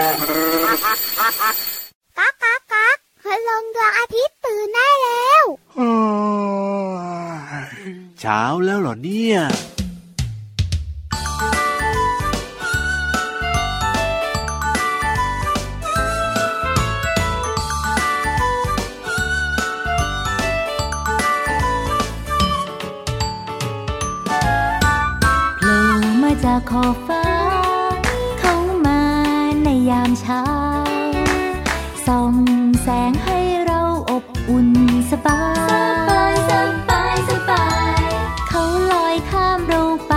ก๊ากก๊ากก๊ากคืนลงดวงอาทิตย์ตื่นได้แล้วเช้าแล้วเหรอเนี่ยจากขอบฟ้าเข้ามาในยามเช้าส่องแสงให้เราอบอุ่นสบายสบายสบายเขาลอยข้ามเราไป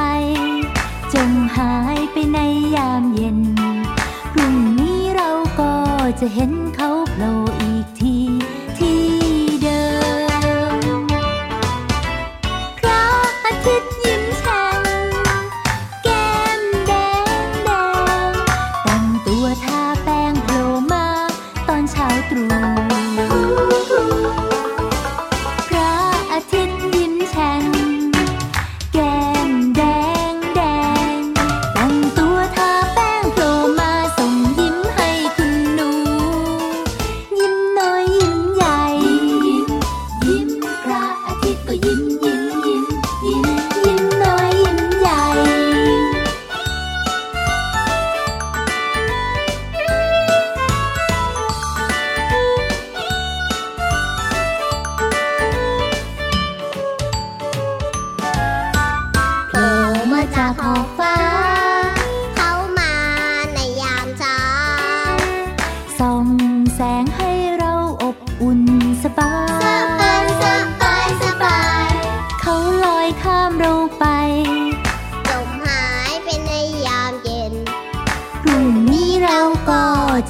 จงหายไปในยามเย็นพรุ่งนี้เราก็จะเห็นเขาโผล่อีกทีที่เดิมพระอาทิตย์ยิ้มแฉ่ง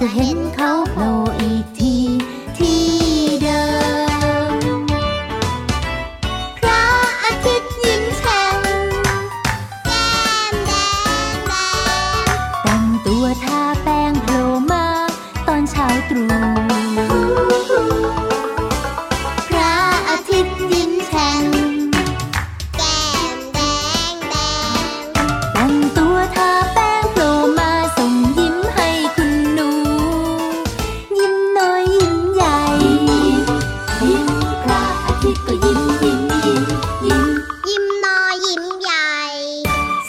จะเห็นเขาโผล่อีกทีที่เดิมพระอาทิตย์ยิ้มแฉ่งแก้มแดงแดงแต่งตัวทาแป้งโผล่มาตอนเช้าตรู่พระอาทิตย์ยิ้มแฉ่งแก้มแดงแดงแต่งตัวทาแป้ง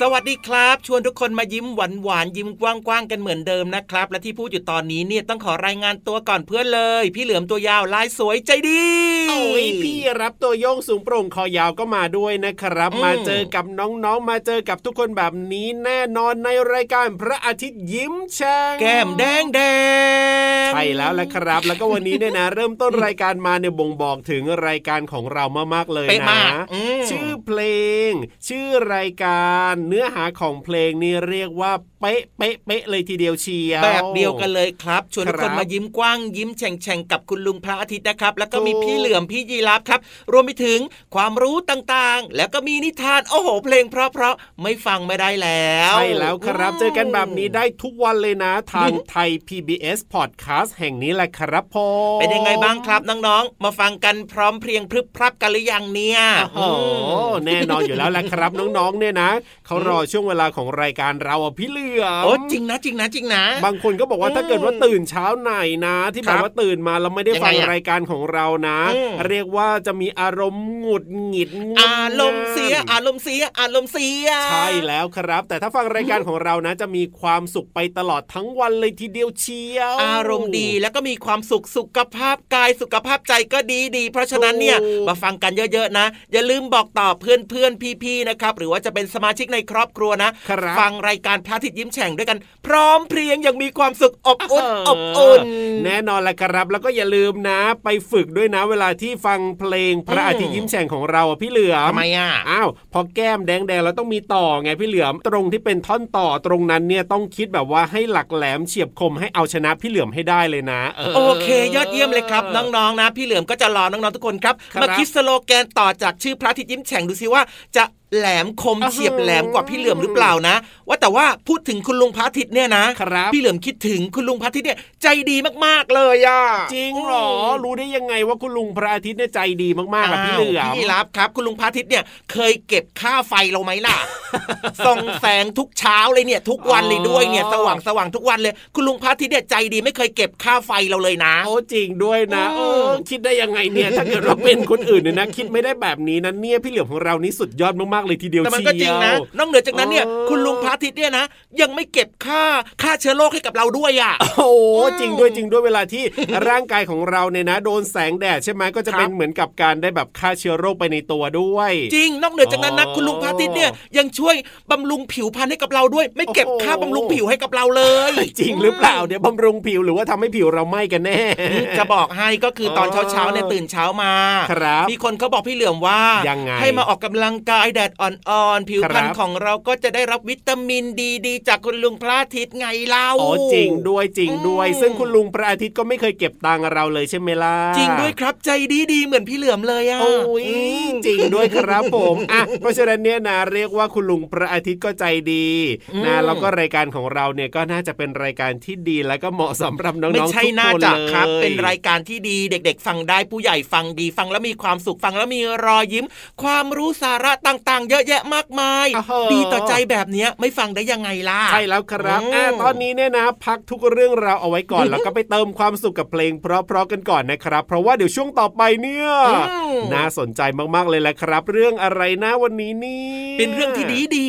สวัสดีครับชวนทุกคนมายิ้มหวานๆยิ้มกว้างๆกันเหมือนเดิมนะครับและที่พูดอยู่ตอนนี้เนี่ยต้องขอรายงานตัวก่อนเพื่อนเลยพี่เหลือมตัวยาวลายสวยใจดีโอ้ยพี่รับตัวโยงสูงโปร่งคอยาวก็มาด้วยนะครับมาเจอกับน้องๆมาเจอกับทุกคนแบบนี้แน่นอนในรายการพระอาทิตย์ยิ้มแฉ่งแก้มแดงแดงใช่แล้วละครับแล้วก็วันนี้เนี่ยนะเริ่มต้นรายการมาเนี่ยบ่งบอกถึงรายการของเรามากๆเลยนะชื่อเพลงชื่อรายการเนื้อหาของเพลงนี้เรียกว่าเป๊ะเป๊ะเป๊ะเลยทีเดียวเชียวแบบเดียวกันเลยครับชวนทุกคนมายิ้มกว้างยิ้มแฉ่งแฉ่งกับคุณลุงพระอาทิตย์นะครับแล้วก็มีพี่เหลือมพี่ยีราฟครับรวมไปถึงความรู้ต่างๆแล้วก็มีนิทานโอ้โหเพลงเพราะไม่ฟังไม่ได้แล้วใช่แล้วครับเจอกันแบบนี้ได้ทุกวันเลยนะทางไทย PBS Podcast แห่งนี้แหละครับพ่อเป็นยังไงบ้างครับน้องๆมาฟังกันพร้อมเพรียงพรึบพรับกันหรือยังเนี่ยโอ้แน่นอนอยู่แล้วแหละครับน้องๆเนี่ยนะเขารอช่วงเวลาของรายการเราอ่ะพี่เหลือมโอ้จริงนะจริงนะจริงนะบางคนก็บอกว่าถ้าเกิดว่าตื่นเช้าไหนนะที่แบบว่าตื่นมาแล้วไม่ได้ฟังรายการของเรานะเรียกว่าจะมีอารมณ์หงุดหงิดอารมณ์เสียใช่แล้วครับแต่ถ้าฟังรายการของเรานะจะมีความสุขไปตลอดทั้งวันเลยทีเดียวเชียวอารมณ์ดีแล้วก็มีความสุขสุขภาพกายสุขภาพใจก็ดีเพราะฉะนั้นเนี่ยมาฟังกันเยอะๆนะอย่าลืมบอกต่อเพื่อนๆพี่ๆนะครับหรือว่าจะเป็นสมาชิกในครอบครัวนะฟังรายการพระอาทิตย์ยิ้มแฉ่งด้วยกันพร้อมเพรียงอย่างมีความสุขอบอุ่นแน่นอนละครับแล้วก็อย่าลืมนะไปฝึกด้วยนะเวลาที่ฟังเพลงพระอาทิตย์ยิ้มแฉ่งของเราพี่เหลือมทำไมอ่ะอ้าวพอแก้มแดงๆเราต้องมีต่อไงพี่เหลือมตรงที่เป็นท่อนต่อตรงนั้นเนี่ยต้องคิดแบบว่าให้หลักแหลมเฉียบคมให้เอาชนะพี่เหลือมให้ได้เลยนะโอเคยอดเยี่ยมเลยครับน้องๆนะพี่เหลือมก็จะรอน้องๆทุกคนครับมาคิดสโลแกนต่อจากชื่อพระอาทิตย์ยิ้มแฉ่งดูซิว่าจะ แหลมคมเฉียบแหลมกว่าพี่เหลือมหรือเปล่านะว่าแต่ว่าพูดถึงคุณลุงพระอาทิตย์เนี่ยนะพี่เหลือมคิดถึงคุณลุงพระอาทิตย์เนี่ยใจดีมากๆเลยอ่ะจริงหรอรู้ได้ยังไงว่าคุณลุงพระอาทิตย์เนี่ยใจดีมากๆแบบพี่เหลือมพี่รับครับคุณลุงพระอาทิตย์เนี่ยเคยเก็บค่าไฟเราไหมล่ะส่องแสงทุกเช้าเลยเนี่ยทุกวันเลยด้วยเนี่ยสว่างๆทุกวันเลยคุณลุงพระอาทิตย์เนี่ยใจดีไม่เคยเก็บค่าไฟเราเลยนะโอ้จริงด้วยนะเออคิดได้ยังไงเนี่ยถ้าเกิดเราเป็นคนอื่นเนี่ยนะคิดไม่ได้แบบนี้นะเนี่ยพี่เหลือมของเรานี่สุดยอดมากๆเลยทีเดียวเชียวแต่มันก็จริงนะนอกเหนือจากนั้นเนี่ยคุณลุงพระอาทิตย์เนี่ยนะยังไม่เก็บค่าเชื้อโรคให้กับเราด้วยอ่ะโอ้จริงด้วยจริงด้วยเวลาที่ร่างกายของเราเนี่ยนะโดนแสงแดดใช่ไหมก็จะเป็นเหมือนกับการได้แบบฆ่าเชื้อโรคไปในตัวด้วยจริงนอกเหนือจากนั้นนะคุณลุงพระอาทิตย์เนี่ยยังช่วยบำรุงผิวพรรณให้กับเราด้วยไม่เก็บค่าบำรุงผิวให้กับเราเลยจริงหรือเปล่าเนี่ยบำรุงผิวหรือว่าทำให้ผิวเราไหม้กันแน่จะบอกให้ก็คือตอนเช้าเนี่ยตื่นเช้ามามีคนเขาบอกพี่เหลือมว่าให้มาออกกำลังกายแดดอ่อนๆผิวพรรณของเราก็จะได้รับวิตามินดีจากคุณลุงพระอาทิตย์ไงเล่าอ๋อจริงด้วยจริงด้วยซึ่งคุณลุงพระอาทิตย์ก็ไม่เคยเก็บตังค์เราเลยใช่ไหมล่ะจริงด้วยครับใจดีๆเหมือนพี่เหลือมเลยอ่ะโอ้ยจริงด้วยครับผมอ่ะเพราะฉะนั้นเนี่ยนะเรียกว่าคุณลุงพระอาทิตย์ก็ใจดีนะแล้วก็รายการของเราเนี่ยก็น่าจะเป็นรายการที่ดีแล้วก็เหมาะสำหรับน้องๆทุกคนเลยไม่ใช่น่าจะครับเป็นรายการที่ดีเด็กๆฟังได้ผู้ใหญ่ฟังดีฟังแล้วมีความสุขฟังแล้วมีรอยยิ้มความรู้สาระต่างๆเยอะแยะมากมายดีต่อใจแบบนี้ไม่ฟังได้ยังไงล่ะใช่แล้วครับตอนนี้เนี่ยนะพักทุกเรื่องราวเอาไว้ก่อนแล้วก็ไปเติมความสุขกับเพลงเพราะกันก่อนนะครับเพราะว่าเดี๋ยวช่วงต่อไปเนี่ยน่าสนใจมากๆเลยแหละครับเรื่องอะไรนะวันนี้นี่เป็นเรื่องที่ดี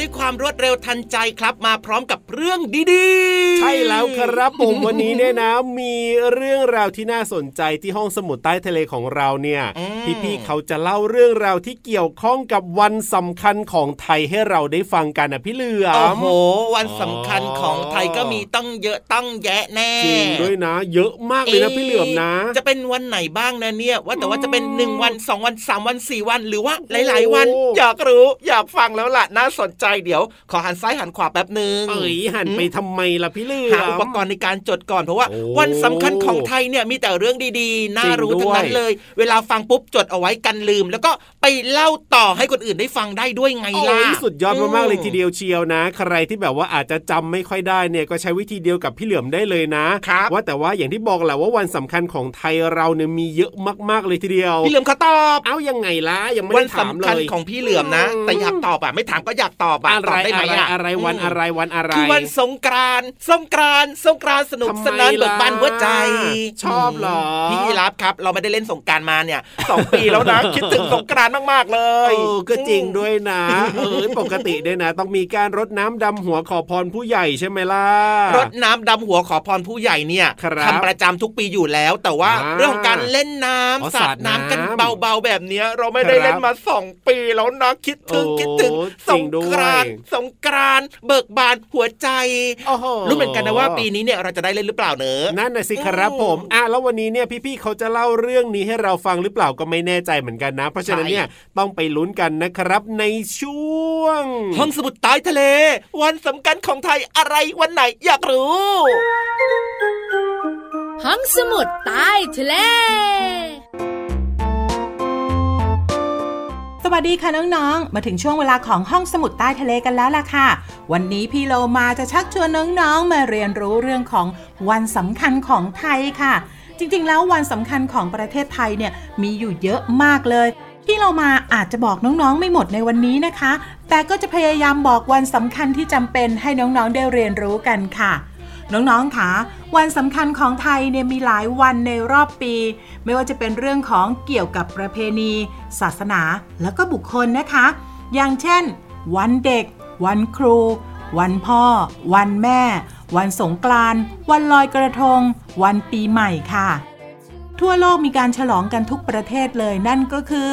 ด้วยความรวดเร็วทันใจครับมาพร้อมกับเรื่องดีๆใช่แล้วครับผม วันนี้เนี่ยนะมีเรื่องราวที่น่าสนใจที่ห้องสมุดใต้ทะเลของเราเนี่ยพี่ๆเขาจะเล่าเรื่องราวที่เกี่ยวข้องกับวันสำคัญของไทยให้เราได้ฟังกันนะพี่เหลือมโอ้โหวันสำคัญของไทยก็มีตั้งเยอะตั้งแยะแน่จริงด้วยนะเยอะมากเลยนะพี่เหลือมนะจะเป็นวันไหนบ้างนะเนี่ยว่าแต่ว่าจะเป็น1วัน2วัน3วัน4วันหรือว่าหลายๆวันอยากรู้อยากฟังแล้วล่ะน่าสนใจเดี๋ยวขอหันซ้ายหันขวาแป๊บนึงหันไปทำไมล่ะพี่เหลือมหาอุปกรณ์ในการจดก่อนเพราะว่าวันสำคัญของไทยเนี่ยมีแต่เรื่องดีๆน่ารู้ทั้งนั้นเลยเวลาฟังปุ๊บจดเอาไว้กันลืมแล้วก็ไปเล่าต่อให้คนอื่นได้ฟังได้ด้วยไงล่ะสุดยอดมากๆเลยทีเดียวเชียวนะใครที่แบบว่าอาจจะจำไม่ค่อยได้เนี่ยก็ใช้วิธีเดียวกับพี่เหลือมได้เลยนะว่าแต่ว่าอย่างที่บอกแหละว่าวันสำคัญของไทยเราเนี่ยมีเยอะมากๆเลยทีเดียวพี่เหลือมเขาตอบเอ้ายังไงล่ะยังไม่ได้ถามเลยวันสำคัญของพี่เหลือมนะแต่อยากตอบอ่ะไม่ถามก็อยากตอบอ่ะตอบได้ไหมอ่ะอะไรวันอะไรวันอะไรคือวันสงกรานต์สงกรานต์สนุกสนานเบิกบานหัวใจชอบเหรอพี่รับครับเราไม่ได้เล่นสงกรานต์มาเนี่ย2ปีแล้วนะคิดถึงสงกรานต์มากๆเลยก็จริงด้วยนะปกติด้วยนะต้องมีการรดน้ำดำหัวขอพรผู้ใหญ่ใช่ไหมล่ะรดน้ำดำหัวขอพรผู้ใหญ่เนี่ยทำประจำทุกปีอยู่แล้วแต่ว่าเรื่องของการเล่นน้ำสาดน้ำกันเบาๆแบบนี้เราไม่ได้เล่นมา2ปีแล้วนะคิดถึงสงกรานต์เบิกบานหัวใจรู้เหมือนกันนะว่าปีนี้เนี่ยเราจะได้เล่นหรือเปล่าเนอะนั่นน่ะสิครับผมอ่ะแล้ววันนี้เนี่ยพี่ๆเขาจะเล่าเรื่องนี้ให้เราฟังหรือเปล่าก็ไม่แน่ใจเหมือนกันนะเพราะฉะนั้นเนี่ยต้องไปลุ้นกันนะครับในช่วงห้องสมุดใต้ทะเลวันสำคัญของไทยอะไรวันไหนอยากรู้ห้องสมุดใต้ทะเลสวัสดีค่ะน้องๆมาถึงช่วงเวลาของห้องสมุดใต้ทะเลกันแล้วล่ะค่ะวันนี้พี่โลมาจะชักชวนน้องๆมาเรียนรู้เรื่องของวันสำคัญของไทยค่ะจริงๆแล้ววันสำคัญของประเทศไทยเนี่ยมีอยู่เยอะมากเลยที่เรามาอาจจะบอกน้องๆไม่หมดในวันนี้นะคะแต่ก็จะพยายามบอกวันสำคัญที่จำเป็นให้น้องๆได้เรียนรู้กันค่ะน้องๆคะวันสำคัญของไทยเนี่ยมีหลายวันในรอบปีไม่ว่าจะเป็นเรื่องของเกี่ยวกับประเพณีศาสนาแล้วก็บุคคลนะคะอย่างเช่นวันเด็กวันครูวันพ่อวันแม่วันสงกรานต์วันลอยกระทงวันปีใหม่ค่ะทั่วโลกมีการฉลองกันทุกประเทศเลยนั่นก็คือ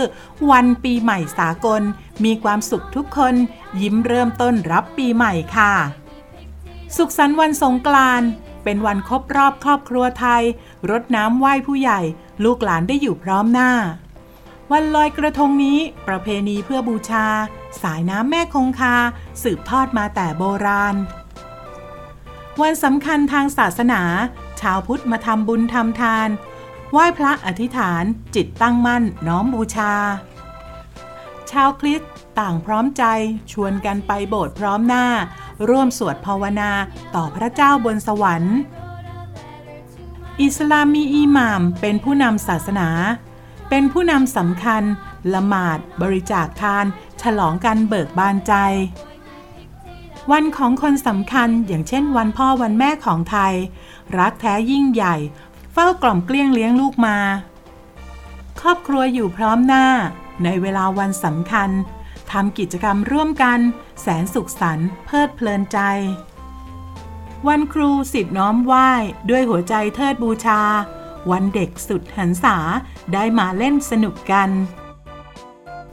วันปีใหม่สากลมีความสุขทุกคนยิ้มเริ่มต้นรับปีใหม่ค่ะสุขสันต์วันสงกรานต์เป็นวันครบรอบครอบครัวไทยรดน้ำไหว้ผู้ใหญ่ลูกหลานได้อยู่พร้อมหน้าวันลอยกระทงนี้ประเพณีเพื่อบูชาสายน้ำแม่คงคาสืบทอดมาแต่โบราณวันสำคัญทางศาสนาชาวพุทธมาทำบุญทำทานไหว้พระอธิษฐานจิตตั้งมั่นน้อมบูชาชาวคริสต์ต่างพร้อมใจชวนกันไปโบสถ์พร้อมหน้าร่วมสวดภาวนาต่อพระเจ้าบนสวรรค์อิสลามมีอิหม่ามเป็นผู้นำศาสนาเป็นผู้นำสำคัญละหมาดบริจาคทานฉลองกันเบิกบานใจวันของคนสำคัญอย่างเช่นวันพ่อวันแม่ของไทยรักแท้ยิ่งใหญ่เฝ้ากล่อมเกลี้ยงเลี้ยงลูกมาครอบครัวอยู่พร้อมหน้าในเวลาวันสำคัญทำกิจกรรมร่วมกันแสนสุขสันต์เพลิดเพลินใจวันครูศิษย์น้อมไหว้ด้วยหัวใจเทิดบูชาวันเด็กสุดหรรษาได้มาเล่นสนุกกัน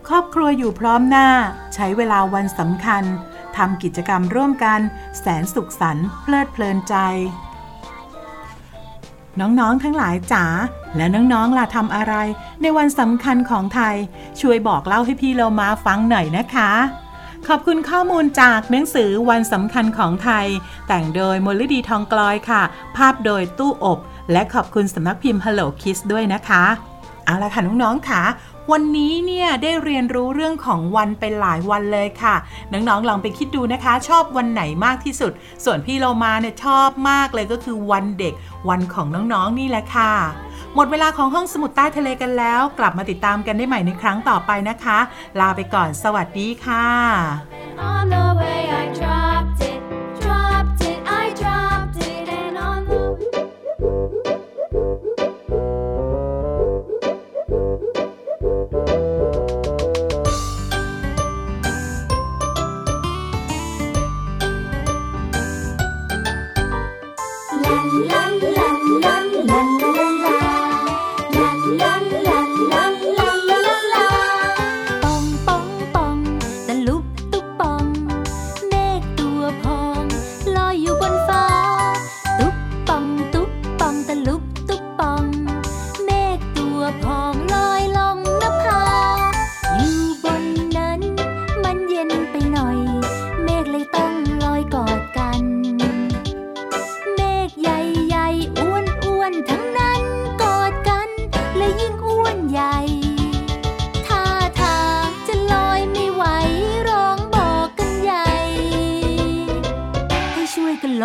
ครอบครัวอยู่พร้อมหน้าใช้เวลาวันสำคัญทำกิจกรรมร่วมกันแสนสุขสันต์เพลิดเพลินใจน้องๆทั้งหลายจ๋าและน้องๆล่ะทำอะไรในวันสำคัญของไทยช่วยบอกเล่าให้พี่เรามาฟังหน่อยนะคะขอบคุณข้อมูลจากหนังสือวันสำคัญของไทยแต่งโดยมลดีทองกลอยค่ะภาพโดยตู้อบและขอบคุณสำนักพิมพ์ Hello Kids ด้วยนะคะเอาล่ะค่ะน้องๆค่ะวันนี้เนี่ยได้เรียนรู้เรื่องของวันเป็นหลายวันเลยค่ะน้องๆลองไปคิดดูนะคะชอบวันไหนมากที่สุดส่วนพี่โลมาเนี่ยชอบมากเลยก็คือวันเด็กวันของน้องๆนี่แหละค่ะหมดเวลาของห้องสมุดใต้ทะเลกันแล้วกลับมาติดตามกันได้ใหม่ในครั้งต่อไปนะคะลาไปก่อนสวัสดีค่ะ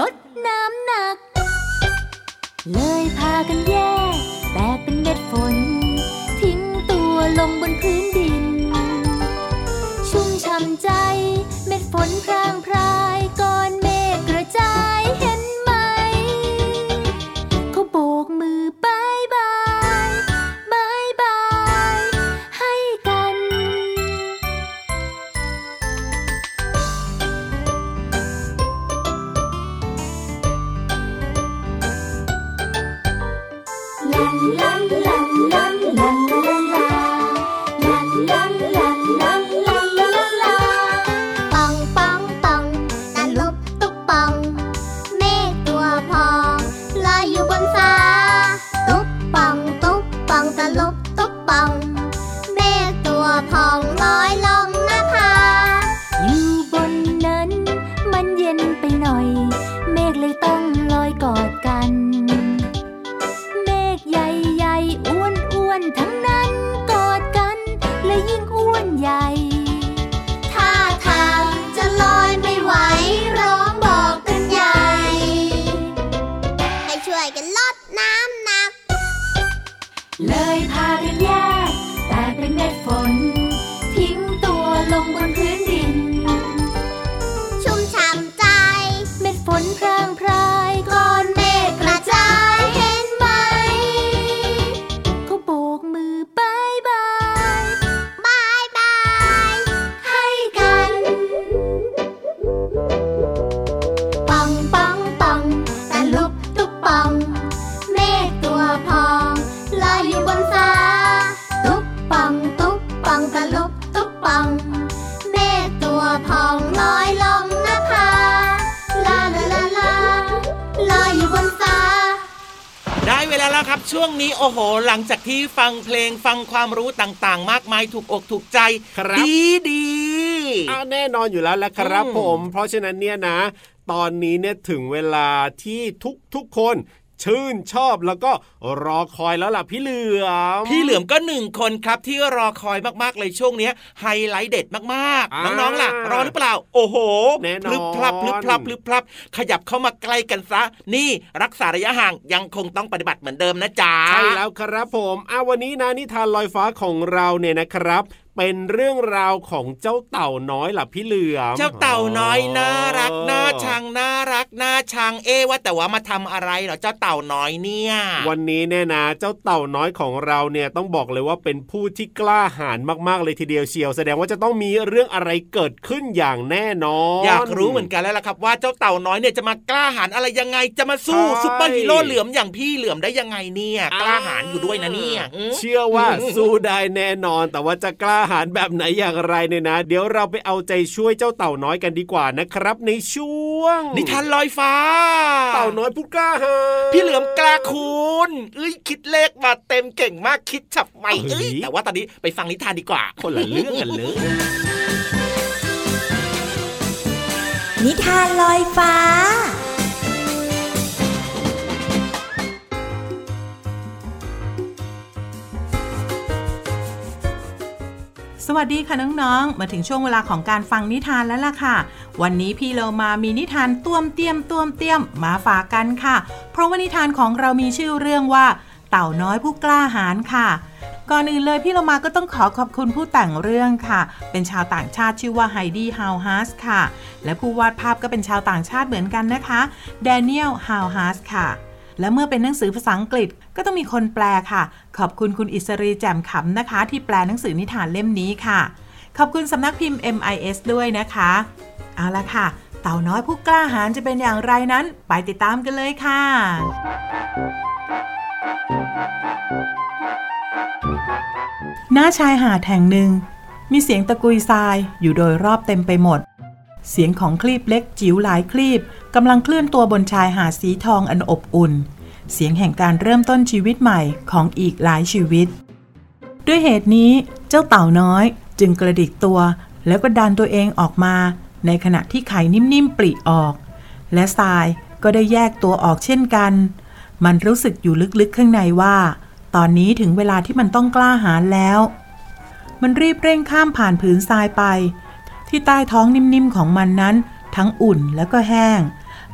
ดน้ำหนักเลยพากันแยกแตกเป็นเม็ดฝนทิ้งตัวลงบนพื้นดินชุ่มช่ำใจเม็ดฝนพรางพรายก้อนเมฆกระจายเห็นไหมเขาโบกมือบายบายบายบายให้กันลันลันลันลันลันลันลันลันลันลันลันลันลันปองปองปองนั่นลูกตุ๊กปองเมฆตัวพองลอยอยู่บนฟ้าตุ๊กปองตุ๊กปองนั่นลูกตุ๊กปองเมฆตัวพองลอยลงหน้าผาอยู่บนนั้นมันเย็นไปหน่อยเมฆเลยต้องลอยกอดกันทั้งนั้นกอดกันและยิ่งอ้วนใหญ่ท่าทางจะลอยไม่ไหวร้องบอกกันใหญ่ให้ช่วยกันลดน้ำหนักเลยพากันแยกแต่เป็นเม็ดฝนทิ้งตัวลงบนพื้นดินชุ่มฉ่ำใจเม็ดฝนพรางพรายก้อนเมฆกระจายครับช่วงนี้โอ้โหหลังจากที่ฟังเพลงฟังความรู้ต่างๆมากมายถูกอกถูกใจดีแน่นอนอยู่แล้วแหละครับผมเพราะฉะนั้นเนี่ยนะตอนนี้เนี่ยถึงเวลาที่ทุกคนชื่นชอบแล้วก็รอคอยแล้วล่ะพี่เหลือมก็1คนครับที่รอคอยมากๆเลยช่วงนี้ไฮไลท์เด็ดมากๆน้องๆล่ะรอหรือเปล่าโอ้โหแน่นอนพลับขยับเข้ามาใกล้กันซะนี่รักษาระยะห่างยังคงต้องปฏิบัติเหมือนเดิมนะจ๊ะใช่แล้วครับผมวันนี้นะนิทานลอยฟ้าของเราเนี่ยนะครับเป็นเรื่องราวของเจ้าเต่าน้อยล่ะพี่เหลือมเจ้าเต่าน้อยน่ารักน่าชังน่ารักน่าชังว่าแต่ว่ามาทำอะไรเหรอเจ้าเต่าน้อยเนี่ยวันนี้เนี่ยนะเจ้าเต่าน้อยของเราเนี่ยต้องบอกเลยว่าเป็นผู้ที่กล้าหาญมากๆเลยทีเดียวเชียวแสดงว่าจะต้องมีเรื่องอะไรเกิดขึ้นอย่างแน่นอนอยากรู้เหมือนกันแล้วล่ะครับว่าเจ้าเต่าน้อยเนี่ยจะมากล้าหาญอะไรยังไงจะมาสู้ซุปเปอร์ฮีโร่เหลือมอย่างพี่เหลือมได้ยังไงเนี่ยกล้าหาญอยู่ด้วยนะเนี่ยเชื่อว่าสู้ได้แน่นอนแต่ว่าจะกล้าอาหารแบบไหนอย่างไรเนี่ยนะเดี๋ยวเราไปเอาใจช่วยเจ้าเต่าน้อยกันดีกว่านะครับในช่วงนิทานลอยฟ้าเต่าน้อยผู้กล้าหาญพี่เหลือมกล้าคุณคิดเลขมาเต็มเก่งมากคิดฉับไวแต่ว่าตอนนี้ไปฟังนิทานดีกว่าคนละเรื่องกันเลยนิทานลอยฟ้าสวัสดีค่ะน้องๆมาถึงช่วงเวลาของการฟังนิทานแล้วล่ะค่ะวันนี้พี่เรามามีนิทานต้วมเตี้ยมมาฝากกันค่ะเพราะว่านิทานของเรามีชื่อเรื่องว่าเต่าน้อยผู้กล้าหาญค่ะก่อนอื่นเลยพี่เรามาก็ต้องขอบคุณผู้แต่งเรื่องค่ะเป็นชาวต่างชาติชื่อว่าไฮดี้ฮาวฮัสค่ะและผู้วาดภาพก็เป็นชาวต่างชาติเหมือนกันนะคะแดเนียลฮาวฮัสค่ะและเมื่อเป็นหนังสือภาษาอังกฤษก็ต้องมีคนแปลค่ะขอบคุณคุณอิสรีแจ่มขำนะคะที่แปลหนังสือนิทานเล่มนี้ค่ะขอบคุณสำนักพิมพ์ MIS ด้วยนะคะเอาล่ะค่ะเต่าน้อยผู้กล้าหาญจะเป็นอย่างไรนั้นไปติดตามกันเลยค่ะณชายหาดแห่งหนึ่งมีเสียงตะกุยทรายอยู่โดยรอบเต็มไปหมดเสียงของคลีบเล็กจิ๋วหลายคลีบกำลังเคลื่อนตัวบนชายหาดสีทองอันอบอุ่นเสียงแห่งการเริ่มต้นชีวิตใหม่ของอีกหลายชีวิตด้วยเหตุนี้เจ้าเต่าน้อยจึงกระดิกตัวแล้วก็ดันตัวเองออกมาในขณะที่ไข่นิ่มๆปลิออกและทรายก็ได้แยกตัวออกเช่นกันมันรู้สึกอยู่ลึกๆข้างในว่าตอนนี้ถึงเวลาที่มันต้องกล้าหาญแล้วมันรีบเร่งข้ามผ่านผืนทรายไปที่ใต้ท้องนิ่มๆของมันนั้นทั้งอุ่นแล้วก็แห้ง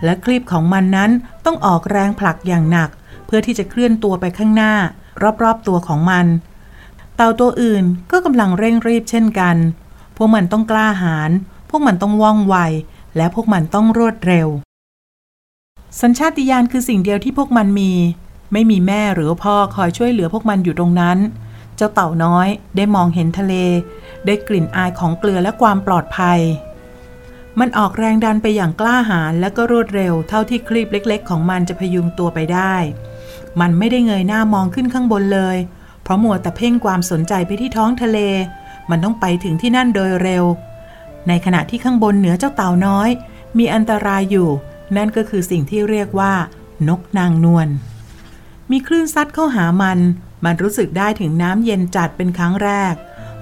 และคลีบของมันนั้นต้องออกแรงผลักอย่างหนักเพื่อที่จะเคลื่อนตัวไปข้างหน้ารอบๆตัวของมันเต่าตัวอื่นก็กำลังเร่งรีบเช่นกันพวกมันต้องกล้าหาญพวกมันต้องว่องไวและพวกมันต้องรวดเร็วสัญชาติญาณคือสิ่งเดียวที่พวกมันมีไม่มีแม่หรือพ่อคอยช่วยเหลือพวกมันอยู่ตรงนั้นเจ้าเต่าน้อยได้มองเห็นทะเลได้กลิ่นอายของเกลือและความปลอดภัยมันออกแรงดันไปอย่างกล้าหาญและก็รวดเร็วเท่าที่คลีบเล็กๆของมันจะพยุงตัวไปได้มันไม่ได้เงยหน้ามองขึ้นข้างบนเลยเพราะมัวแต่เพ่งความสนใจไปที่ท้องทะเลมันต้องไปถึงที่นั่นโดยเร็วในขณะที่ข้างบนเหนือเจ้าเต่าน้อยมีอันตรายอยู่นั่นก็คือสิ่งที่เรียกว่านกนางนวลมีคลื่นซัดเข้าหามันรู้สึกได้ถึงน้ำเย็นจัดเป็นครั้งแรก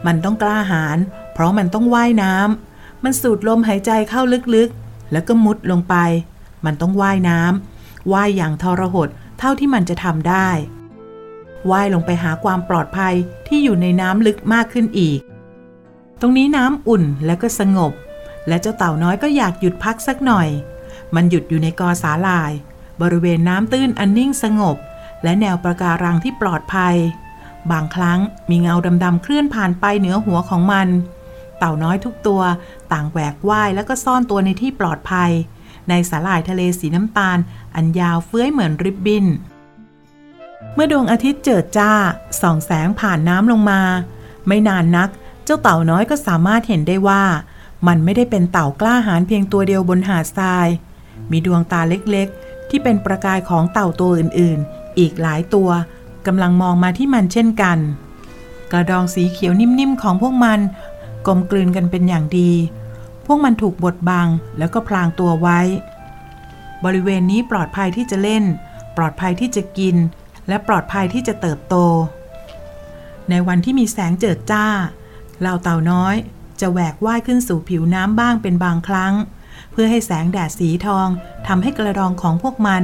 มันต้องกล้าหาญเพราะมันต้องว่ายน้ำมันสูดลมหายใจเข้าลึกๆแล้วก็มุดลงไปมันต้องว่ายน้ำว่ายอย่างทรหดเท่าที่มันจะทำได้ว่ายลงไปหาความปลอดภัยที่อยู่ในน้ำลึกมากขึ้นอีกตรงนี้น้ำอุ่นและก็สงบและเจ้าเต่าน้อยก็อยากหยุดพักสักหน่อยมันหยุดอยู่ในกอสาหร่ายบริเวณน้ำตื้นอันนิ่งสงบและแนวปะการังที่ปลอดภัยบางครั้งมีเงาดำๆเคลื่อนผ่านไปเหนือหัวของมันเต่าน้อยทุกตัวต่างแหวกว่ายแล้วก็ซ่อนตัวในที่ปลอดภัยในสาหร่ายทะเลสีน้ำตาลอันยาวเฟื้อยเหมือนริบบิ้นเมื่อดวงอาทิตย์เจิดจ้าส่องแสงผ่านน้ำลงมาไม่นานนักเจ้าเต่าน้อยก็สามารถเห็นได้ว่ามันไม่ได้เป็นเต่ากล้าหาญเพียงตัวเดียวบนหาดทรายมีดวงตาเล็กๆที่เป็นประกายของเต่าตัวอื่นๆอีกหลายตัวกำลังมองมาที่มันเช่นกันกระดองสีเขียวนิ่มๆของพวกมันกลมกลืนกันเป็นอย่างดีพวกมันถูกบดบังแล้วก็พรางตัวไว้บริเวณนี้ปลอดภัยที่จะเล่นปลอดภัยที่จะกินและปลอดภัยที่จะเติบโตในวันที่มีแสงเจิดจ้าเหล่าเต่าน้อยจะแหวกว่ายขึ้นสู่ผิวน้ำบ้างเป็นบางครั้งเพื่อให้แสงแดดสีทองทำให้กระดองของพวกมัน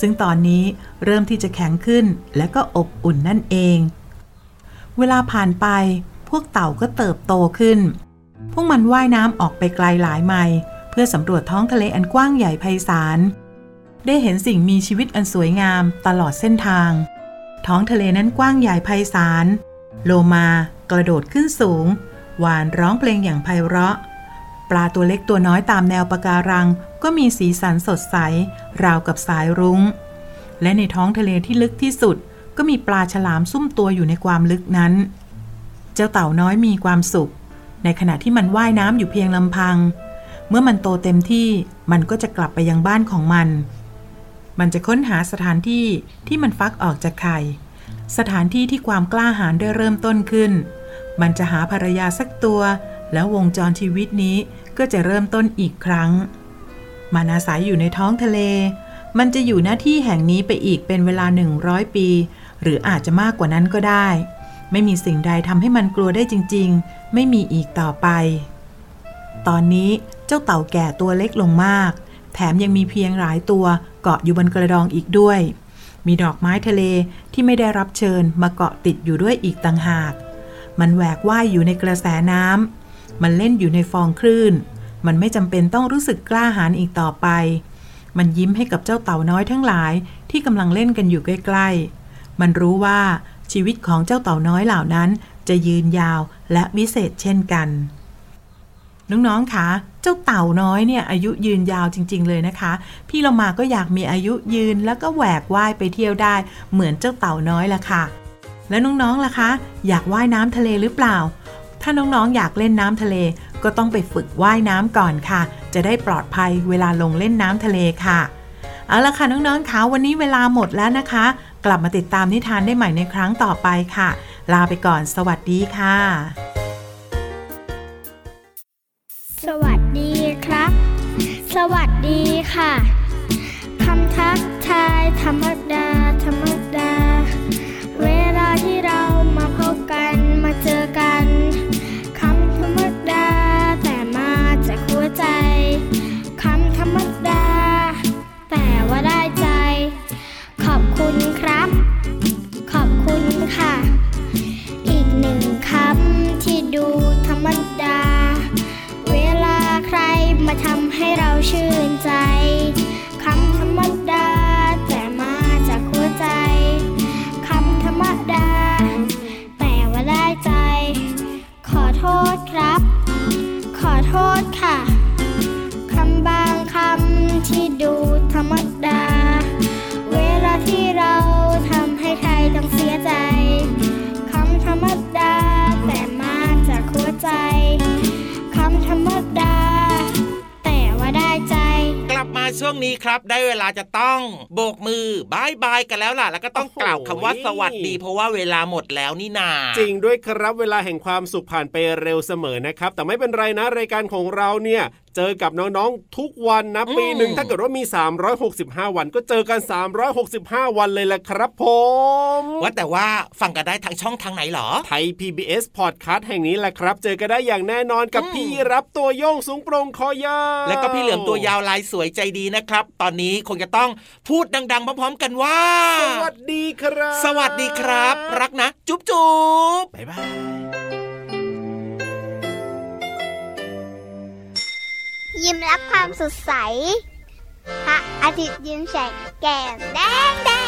ซึ่งตอนนี้เริ่มที่จะแข็งขึ้นและก็อบอุ่นนั่นเองเวลาผ่านไปพวกเต่าก็เติบโตขึ้นพวกมันว่ายน้ำออกไปไกลหลายไมล์เพื่อสำรวจท้องทะเลอันกว้างใหญ่ไพศาลได้เห็นสิ่งมีชีวิตอันสวยงามตลอดเส้นทางท้องทะเลนั้นกว้างใหญ่ไพศาลโลมากระโดดขึ้นสูงหวานร้องเพลงอย่างไพเราะปลาตัวเล็กตัวน้อยตามแนวปะการังก็มีสีสันสดใสราวกับสายรุ้งและในท้องทะเลที่ลึกที่สุดก็มีปลาฉลามซุ่มตัวอยู่ในความลึกนั้นเจ้าเต่าน้อยมีความสุขในขณะที่มันว่ายน้ำอยู่เพียงลำพังเมื่อมันโตเต็มที่มันก็จะกลับไปยังบ้านของมันจะค้นหาสถานที่ที่มันฟักออกจากไข่สถานที่ที่ความกล้าหาญได้เริ่มต้นขึ้นมันจะหาภรรยาสักตัวแล้ววงจรชีวิตนี้ก็จะเริ่มต้นอีกครั้งมันอาศัยอยู่ในท้องทะเลมันจะอยู่หน้าที่แห่งนี้ไปอีกเป็นเวลา100ปีหรืออาจจะมากกว่านั้นก็ได้ไม่มีสิ่งใดทำให้มันกลัวได้จริงๆไม่มีอีกต่อไปตอนนี้เจ้าเต่าแก่ตัวเล็กลงมากแถมยังมีเพียงหลายตัวเกาะอยู่บนกระดองอีกด้วยมีดอกไม้ทะเลที่ไม่ได้รับเชิญมาเกาะติดอยู่ด้วยอีกต่างหากมันแหวกว่ายอยู่ในกระแสน้ำมันเล่นอยู่ในฟองคลื่นมันไม่จำเป็นต้องรู้สึกกล้าหาญอีกต่อไปมันยิ้มให้กับเจ้าเต่าน้อยทั้งหลายที่กำลังเล่นกันอยู่ใกล้ๆมันรู้ว่าชีวิตของเจ้าเต่าน้อยเหล่านั้นจะยืนยาวและวิเศษเช่นกันน้องๆคะเจ้าเต่าน้อยเนี่ยอายุยืนยาวจริงๆเลยนะคะพี่เรามาก็อยากมีอายุยืนแล้วก็แหวกว่ายไปเที่ยวได้เหมือนเจ้าเต่าน้อยล่ะค่ะแล้วน้องๆล่ะคะอยากว่ายน้ำทะเลหรือเปล่าถ้าน้องๆอยากเล่นน้ำทะเลก็ต้องไปฝึกว่ายน้ำก่อนค่ะจะได้ปลอดภัยเวลาลงเล่นน้ำทะเลค่ะเอาล่ะค่ะน้องๆคะวันนี้เวลาหมดแล้วนะคะกลับมาติดตามนิทานได้ใหม่ในครั้งต่อไปค่ะลาไปก่อนสวัสดีค่ะสวัสดีครับสวัสดีค่ะคำทักทายธรรมดาธรรมดาเวลาที่เรามาพบกันมาเจอกันคำธรรมดาแต่มาจากหัวใจคำธรรมดาแต่ว่าได้ใจขอบคุณครับขอบคุณค่ะอีกหนึ่งคำที่ดูธรรมดาเวลาใครมาทำให้เราชื่นใจ ช่วงนี้ครับได้เวลาจะต้องโบกมือบายบายกันแล้วล่ะแล้วก็ต้องกล่าวคำว่าสวัสดีเพราะว่าเวลาหมดแล้วนี่นาจริงด้วยครับเวลาแห่งความสุขผ่านไปเร็วเสมอนะครับแต่ไม่เป็นไรนะรายการของเราเนี่ยเจอกับน้องๆทุกวันนะปีหนึ่งถ้าเกิดว่ามี365วันก็เจอกัน365วันเลยแหละครับผมว่าแต่ว่าฟังกันได้ทางช่องทางไหนหรอไทย PBS Podcast แห่งนี้แหละครับเจอกันได้อย่างแน่นอนกับพี่รับตัวโยงสูงโปร่งคอยาวและก็พี่เหลือมตัวยาวลายสวยใจดีนะครับตอนนี้คงจะต้องพูดดังๆพร้อมๆกันว่าสวัสดีครับสวัสดีครับรักนะจุ๊บๆบ๊ายบายยิ้มรับความสดใสพระอาทิตย์ยิ้มแฉกแก้มแดง